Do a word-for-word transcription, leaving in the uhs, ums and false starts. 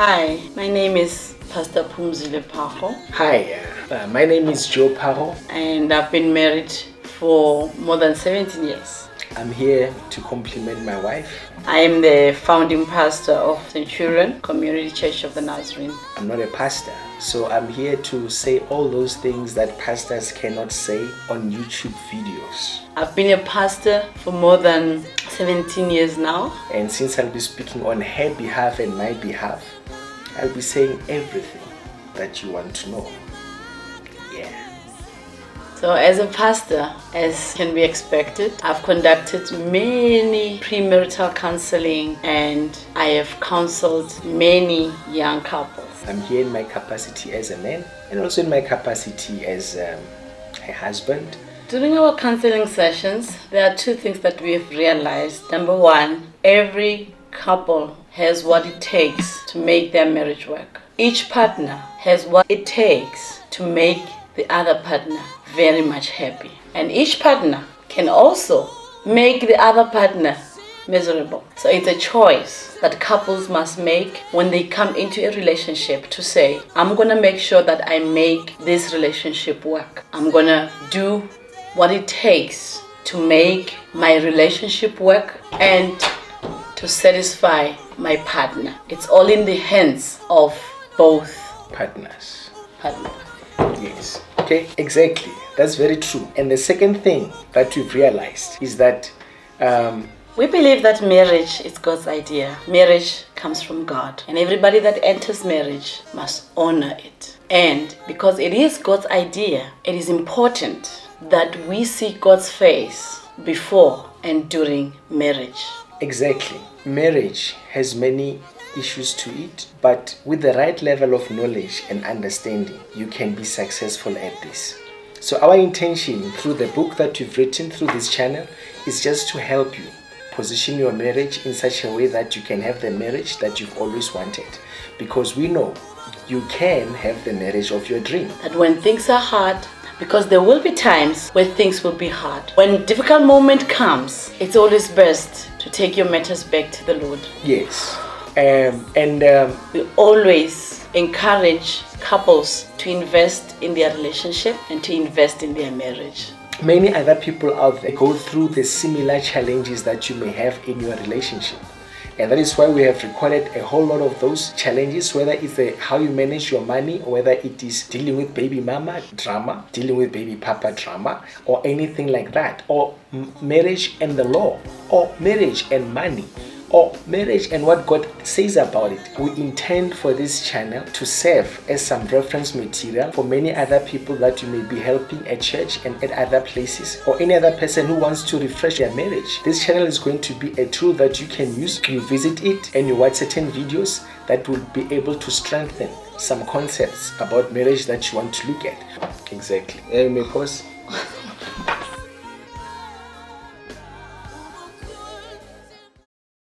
Hi, my name is Pastor Pumzile Paho. Hi, uh, my name is Joe Paho. And I've been married for more than seventeen years. I'm here to compliment my wife. I am the founding pastor of Centurion Community Church of the Nazarene. I'm not a pastor, so I'm here to say all those things that pastors cannot say on YouTube videos. I've been a pastor for more than seventeen years now. And since I'll be speaking on her behalf and my behalf, I'll be saying everything that you want to know. Yeah. So as a pastor, as can be expected, I've conducted many premarital counseling and I have counseled many young couples. I'm here in my capacity as a man and also in my capacity as um, a husband. During our counseling sessions, there are two things that we've realized. Number one, every couple has what it takes to make their marriage work. Each partner has what it takes to make the other partner very much happy. And each partner can also make the other partner miserable. So it's a choice that couples must make when they come into a relationship to say, I'm going to make sure that I make this relationship work. I'm going to do what it takes to make my relationship work and to satisfy my partner. It's all in the hands of both partners. Partner. Yes. Okay, exactly. That's very true. And the second thing that we've realized is that um, we believe that marriage is God's idea. Marriage comes from God. And everybody that enters marriage must honor it. And because it is God's idea, it is important that we see God's face before and during marriage. Exactly. Marriage has many issues to it, but with the right level of knowledge and understanding, you can be successful at this. So our intention through the book that you've written through this channel is just to help you position your marriage in such a way that you can have the marriage that you've always wanted, because we know you can have the marriage of your dream. That when things are hard, because there will be times where things will be hard. When a difficult moment comes, it's always best to take your matters back to the Lord. Yes. Um, and um, we always encourage couples to invest in their relationship and to invest in their marriage. Many other people out there go through the similar challenges that you may have in your relationship. And that is why we have recorded a whole lot of those challenges, whether it's a, how you manage your money, or whether it is dealing with baby mama drama, dealing with baby papa drama, or anything like that, or m- marriage and the law, or marriage and money, or marriage and what God says about it. We intend for this channel to serve as some reference material for many other people that you may be helping at church and at other places, or any other person who wants to refresh their marriage. This channel is going to be a tool that you can use. You visit it and you watch certain videos that will be able to strengthen some concepts about marriage that you want to look at. Exactly. There you may pause.